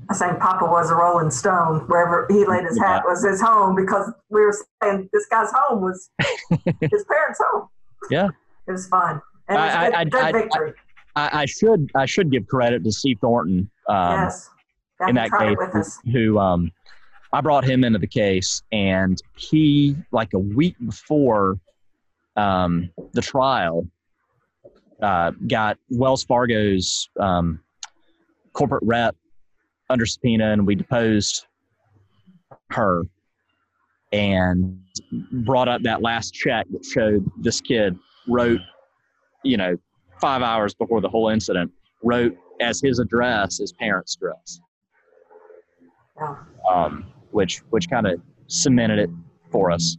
I sang Papa Was a Rolling Stone, wherever he laid his hat was his home, because we were saying this guy's home was his parents' home. Yeah. It was fun. And I, good, I, good I, I, I should I should give credit to Steve Thornton um, yes. in that case, who um, I brought him into the case, and he, like a week before um, the trial, uh, got Wells Fargo's um, corporate rep under subpoena, and we deposed her and brought up that last check that showed this kid wrote, you know, five hours before the whole incident, wrote as his address his parents' address, yeah. um, which which kind of cemented it for us.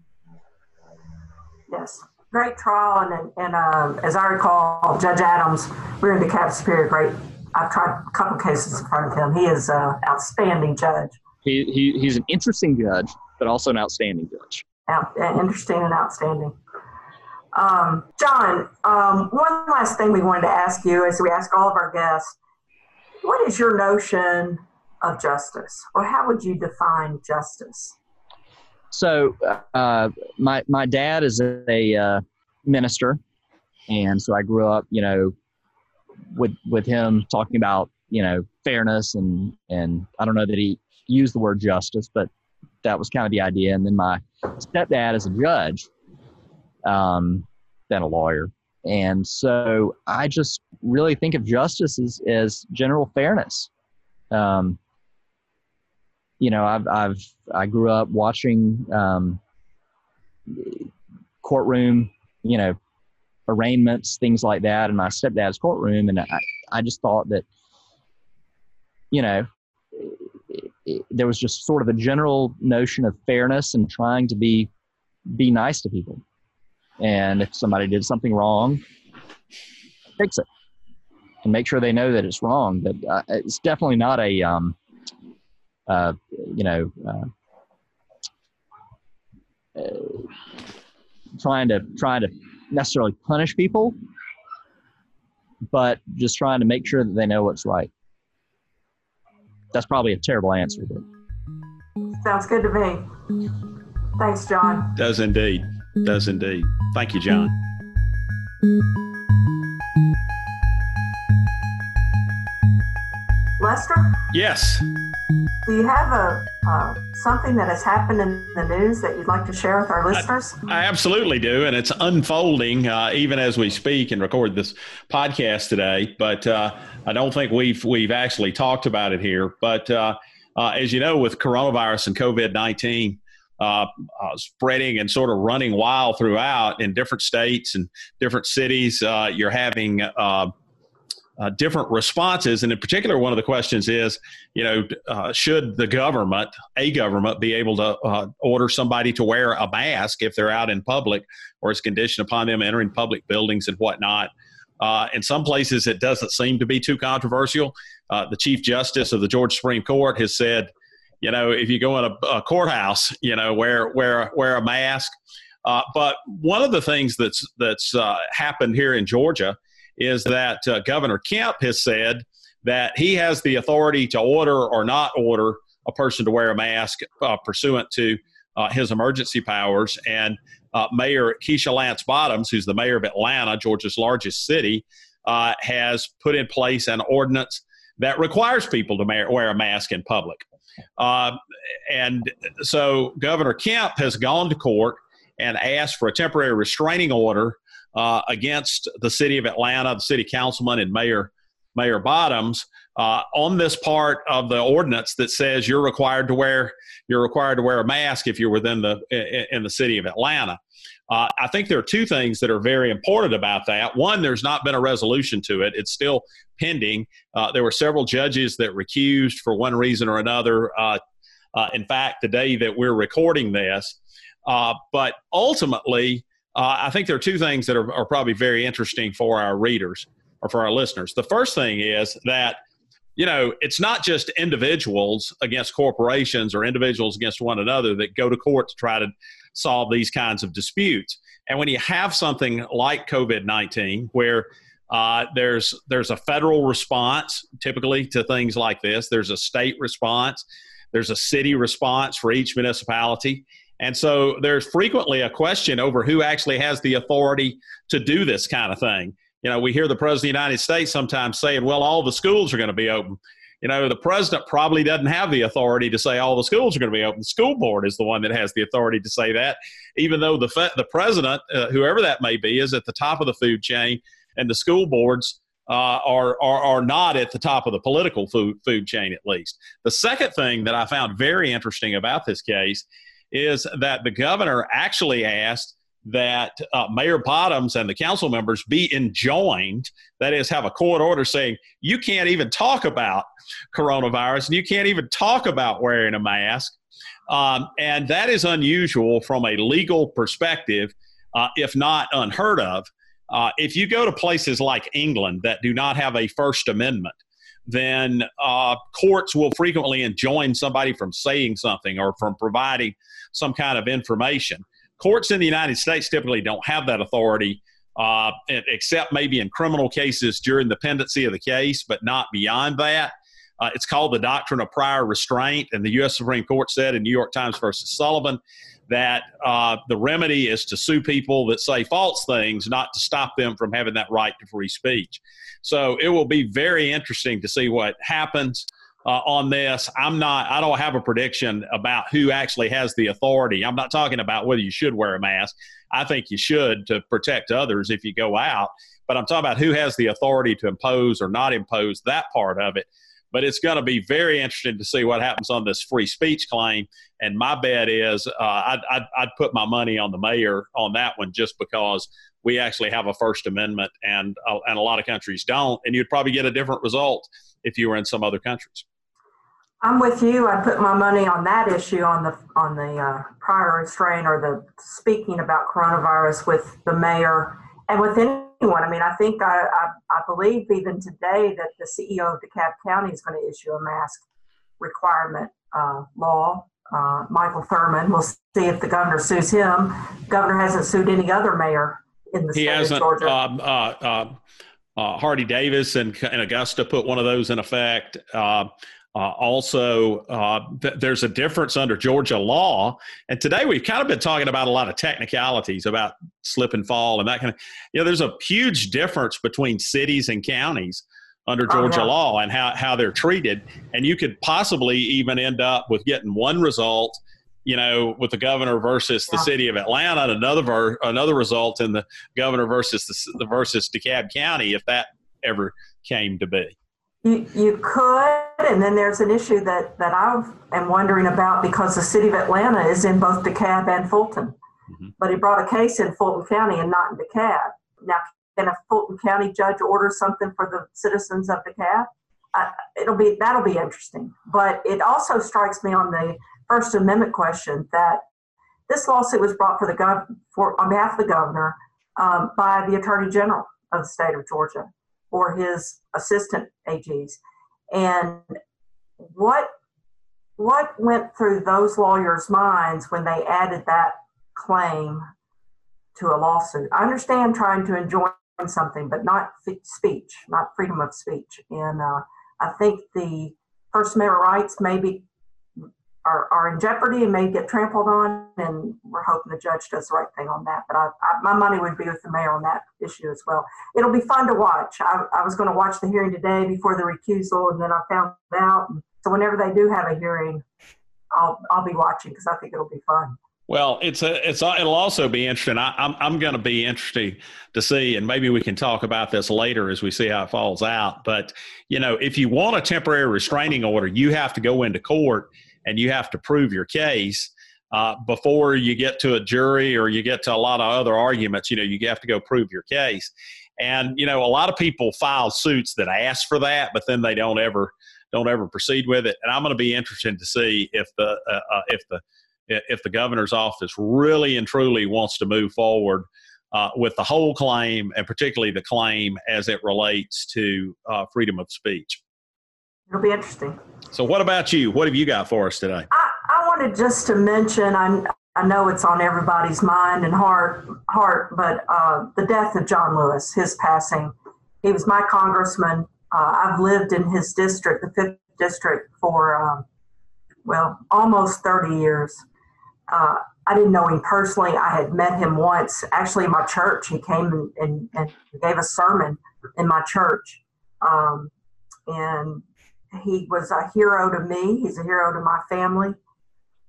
Yes, great trial, and and um, as I recall, Judge Adams, we're in DeKalb Superior. Great, I've tried a couple cases in front of him. He is an outstanding judge. He he he's an interesting judge, but also an outstanding judge. Out, interesting and outstanding. Um, John, um, one last thing we wanted to ask you, as we ask all of our guests, what is your notion of justice, or how would you define justice? So, uh, my my dad is a uh, minister, and so I grew up, you know, with with him talking about, you know, fairness, and and I don't know that he used the word justice, but that was kind of the idea. And then my stepdad is a judge. Um, than a lawyer. And so I just really think of justice as, as general fairness. Um, you know, I've, I've, I grew up watching, um, courtroom, you know, arraignments, things like that in my stepdad's courtroom. And I, I just thought that, you know, it, there was just sort of a general notion of fairness and trying to be be nice to people. And if somebody did something wrong, fix it and make sure they know that it's wrong. But uh, it's definitely not a, um, uh, you know, uh, uh, trying to trying to necessarily punish people, but just trying to make sure that they know what's right. That's probably a terrible answer, but sounds good to me. Thanks, John. Does indeed. Does indeed. Thank you, John. Lester? Yes. Do you have a uh, something that has happened in the news that you'd like to share with our listeners? I, I absolutely do, and it's unfolding uh, even as we speak and record this podcast today. But uh, I don't think we've we've actually talked about it here. But uh, uh, as you know, with coronavirus and COVID nineteen uh, uh, spreading and sort of running wild throughout in different states and different cities, uh, you're having uh, Uh, different responses. And in particular, one of the questions is, you know, uh, should the government, a government, be able to uh, order somebody to wear a mask if they're out in public, or is conditioned upon them entering public buildings and whatnot? Uh, in some places, it doesn't seem to be too controversial. Uh, the Chief Justice of the Georgia Supreme Court has said, you know, if you go in a, a courthouse, you know, wear, wear, wear a mask. Uh, but one of the things that's, that's uh, happened here in Georgia is that uh, Governor Kemp has said that he has the authority to order or not order a person to wear a mask uh, pursuant to uh, his emergency powers. And uh, Mayor Keisha Lance Bottoms, who's the mayor of Atlanta, Georgia's largest city, uh, has put in place an ordinance that requires people to ma- wear a mask in public. Uh, and so Governor Kemp has gone to court and asked for a temporary restraining order Uh, against the city of Atlanta, the city councilman, and Mayor Mayor Bottoms uh, on this part of the ordinance that says you're required to wear you're required to wear a mask if you're within the in the city of Atlanta. Uh, I think there are two things that are very important about that. One, there's not been a resolution to it; it's still pending. Uh, there were several judges that recused for one reason or another. Uh, uh, in fact, the day that we're recording this, uh, but ultimately. Uh, I think there are two things that are, are probably very interesting for our readers or for our listeners. The first thing is that, you know, it's not just individuals against corporations or individuals against one another that go to court to try to solve these kinds of disputes. And when you have something like COVID nineteen, where uh, there's there's a federal response typically to things like this, there's a state response, there's a city response for each municipality. And so there's frequently a question over who actually has the authority to do this kind of thing. You know, we hear the President of the United States sometimes saying, well, all the schools are going to be open. You know, the President probably doesn't have the authority to say all the schools are going to be open. The school board is the one that has the authority to say that, even though the, fe- the President, uh, whoever that may be, is at the top of the food chain, and the school boards uh, are, are, are not at the top of the political food, food chain, at least. The second thing that I found very interesting about this case is that the governor actually asked that uh, Mayor Bottoms and the council members be enjoined, that is, have a court order saying, you can't even talk about coronavirus, and you can't even talk about wearing a mask. Um, and that is unusual from a legal perspective, uh, if not unheard of. Uh, if you go to places like England that do not have a First Amendment, then uh, courts will frequently enjoin somebody from saying something or from providing some kind of information. Courts in the United States typically don't have that authority, uh, except maybe in criminal cases during the pendency of the case, but not beyond that. Uh, it's called the doctrine of prior restraint, and the U S Supreme Court said in New York Times versus Sullivan that uh, the remedy is to sue people that say false things, not to stop them from having that right to free speech. So it will be very interesting to see what happens uh, on this. I'm not, I don't have a prediction about who actually has the authority. I'm not talking about whether you should wear a mask. I think you should to protect others if you go out, but I'm talking about who has the authority to impose or not impose that part of it. But it's going to be very interesting to see what happens on this free speech claim. And my bet is uh, I'd, I'd, I'd put my money on the mayor on that one, just because we actually have a First Amendment and, uh, and a lot of countries don't. And you'd probably get a different result if you were in some other countries. I'm with you. I put my money on that issue, on the on the uh, prior restraint or the speaking about coronavirus with the mayor and with anyone. I mean, I think I, I, I believe even today that the C E O of DeKalb County is going to issue a mask requirement uh, law. Uh, Michael Thurman. We'll see if the governor sues him. The governor hasn't sued any other mayor in the he state hasn't, of Georgia. Um, uh, uh, uh, Hardy Davis and, and Augusta put one of those in effect. Uh, Uh, also, uh, th- there's a difference under Georgia law. And today we've kind of been talking about a lot of technicalities about slip and fall and that kind of, you know, there's a huge difference between cities and counties under Georgia uh-huh. law and how, how they're treated. And you could possibly even end up with getting one result, you know, with the governor versus yeah. the city of Atlanta, and another, ver- another result in the governor versus the versus DeKalb County, if that ever came to be. You, you could, and then there's an issue that, that I am wondering about because the city of Atlanta is in both DeKalb and Fulton. Mm-hmm. But he brought a case in Fulton County and not in DeKalb. Now, can a Fulton County judge order something for the citizens of DeKalb? Uh, it'll be, that'll be interesting. But it also strikes me on the First Amendment question that this lawsuit was brought for the gov- for on behalf of the governor um, by the Attorney General of the state of Georgia, or his assistant A Gs. And what what went through those lawyers' minds when they added that claim to a lawsuit? I understand trying to enjoin something, but not f- speech, not freedom of speech. And uh, I think the First Amendment rights maybe are, are in jeopardy and may get trampled on, and we're hoping the judge does the right thing on that. But I, I, my money would be with the mayor on that issue as well. It'll be fun to watch. I, I was going to watch the hearing today before the recusal, and then I found out. So whenever they do have a hearing, I'll I'll be watching because I think it'll be fun. Well, it's a, it's a, it'll also be interesting. I, I'm I'm going to be interested to see, and maybe we can talk about this later as we see how it falls out. But you know, if you want a temporary restraining order, you have to go into court and you have to prove your case uh, before you get to a jury or you get to a lot of other arguments. You know, you have to go prove your case. And, you know, a lot of people file suits that ask for that, but then they don't ever don't ever proceed with it. And I'm going to be interested to see if the uh, uh, if the if the governor's office really and truly wants to move forward uh, with the whole claim, and particularly the claim as it relates to uh, freedom of speech. It'll be interesting. So what about you? What have you got for us today? I, I wanted just to mention, I, I know it's on everybody's mind and heart, heart but uh, the death of John Lewis, his passing. He was my congressman. Uh, I've lived in his district, the fifth district, for, um, well, almost thirty years. Uh, I didn't know him personally. I had met him once, actually in my church. He came and, and, and gave a sermon in my church. Um, and... He was a hero to me. He's a hero to my family.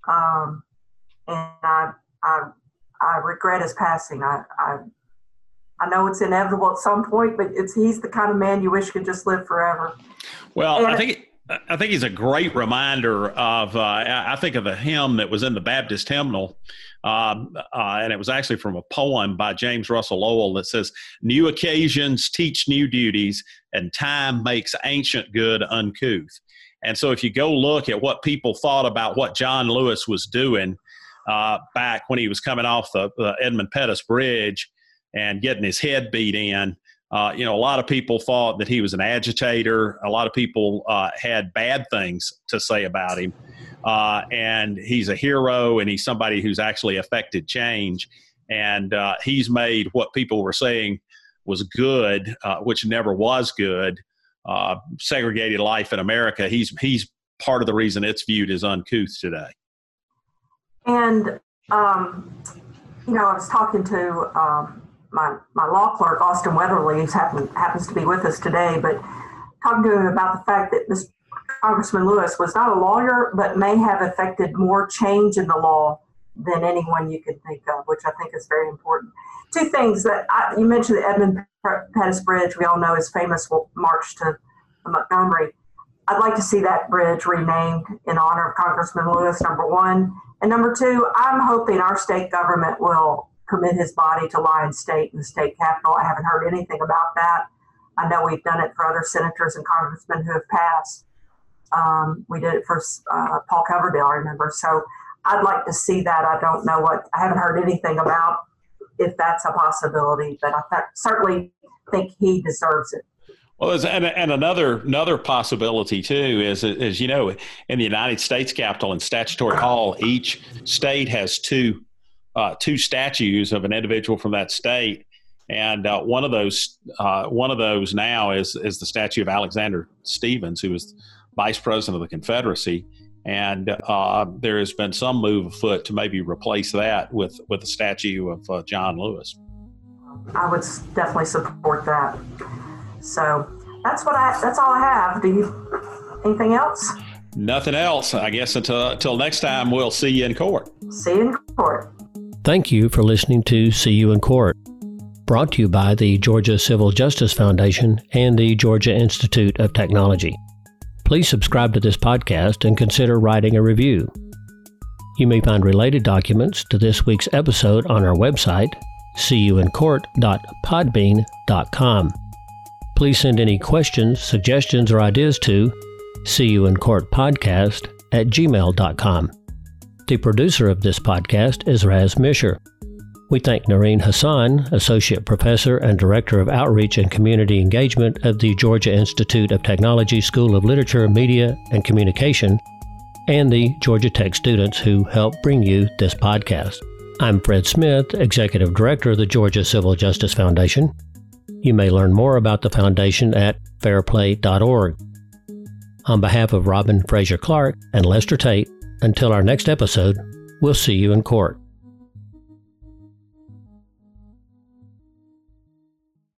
Um, and I, I, I regret his passing. I, I, I know it's inevitable at some point, but it's, he's the kind of man you wish could just live forever. Well, and I think, I think he's a great reminder of, uh, I think of the hymn that was in the Baptist hymnal. Um, uh, and it was actually from a poem by James Russell Lowell that says, "New occasions teach new duties, and time makes ancient good uncouth." And so if you go look at what people thought about what John Lewis was doing uh, back when he was coming off the, the Edmund Pettus Bridge and getting his head beat in, uh, you know, a lot of people thought that he was an agitator. A lot of people uh, had bad things to say about him. Uh, and he's a hero, and he's somebody who's actually affected change. And uh, he's made what people were saying was good, uh, which never was good, uh, segregated life in America. He's he's part of the reason it's viewed as uncouth today. And, um, you know, I was talking to um, my, my law clerk, Austin Weatherly, who happen, happens to be with us today, but talking to him about the fact that this Congressman Lewis was not a lawyer, but may have affected more change in the law than anyone you could think of, which I think is very important. Two things that I, you mentioned, the Edmund Pettus Bridge. We all know his famous march to Montgomery. I'd like to see that bridge renamed in honor of Congressman Lewis, number one. And number two, I'm hoping our state government will permit his body to lie in state in the state capitol. I haven't heard anything about that. I know we've done it for other senators and congressmen who have passed. Um, we did it for uh, Paul Coverdale, I remember. So I'd like to see that. I don't know what, I haven't heard anything about if that's a possibility, but I th- certainly think he deserves it. Well, and, and another another possibility, too, is, as you know, in the United States Capitol and Statutory Hall, each state has two uh, two statues of an individual from that state. And uh, one of those uh, one of those now is is the statue of Alexander Stevens, who was vice president of the Confederacy. And uh, there has been some move afoot to maybe replace that with, with a statue of uh, John Lewis. I would definitely support that. So that's what I, that's all I have. Do you, anything else? Nothing else. I guess until, until next time, we'll see you in court. See you in court. Thank you for listening to See You in Court, brought to you by the Georgia Civil Justice Foundation and the Georgia Institute of Technology. Please subscribe to this podcast and consider writing a review. You may find related documents to this week's episode on our website, see you in court dot podbean dot com. Please send any questions, suggestions, or ideas to see you in court podcast at gmail dot com. The producer of this podcast is Raz Misher. We thank Noreen Hassan, Associate Professor and Director of Outreach and Community Engagement of the Georgia Institute of Technology School of Literature, Media, and Communication, and the Georgia Tech students who help bring you this podcast. I'm Fred Smith, Executive Director of the Georgia Civil Justice Foundation. You may learn more about the foundation at fair play dot org. On behalf of Robin Fraser Clark and Lester Tate, until our next episode, we'll see you in court.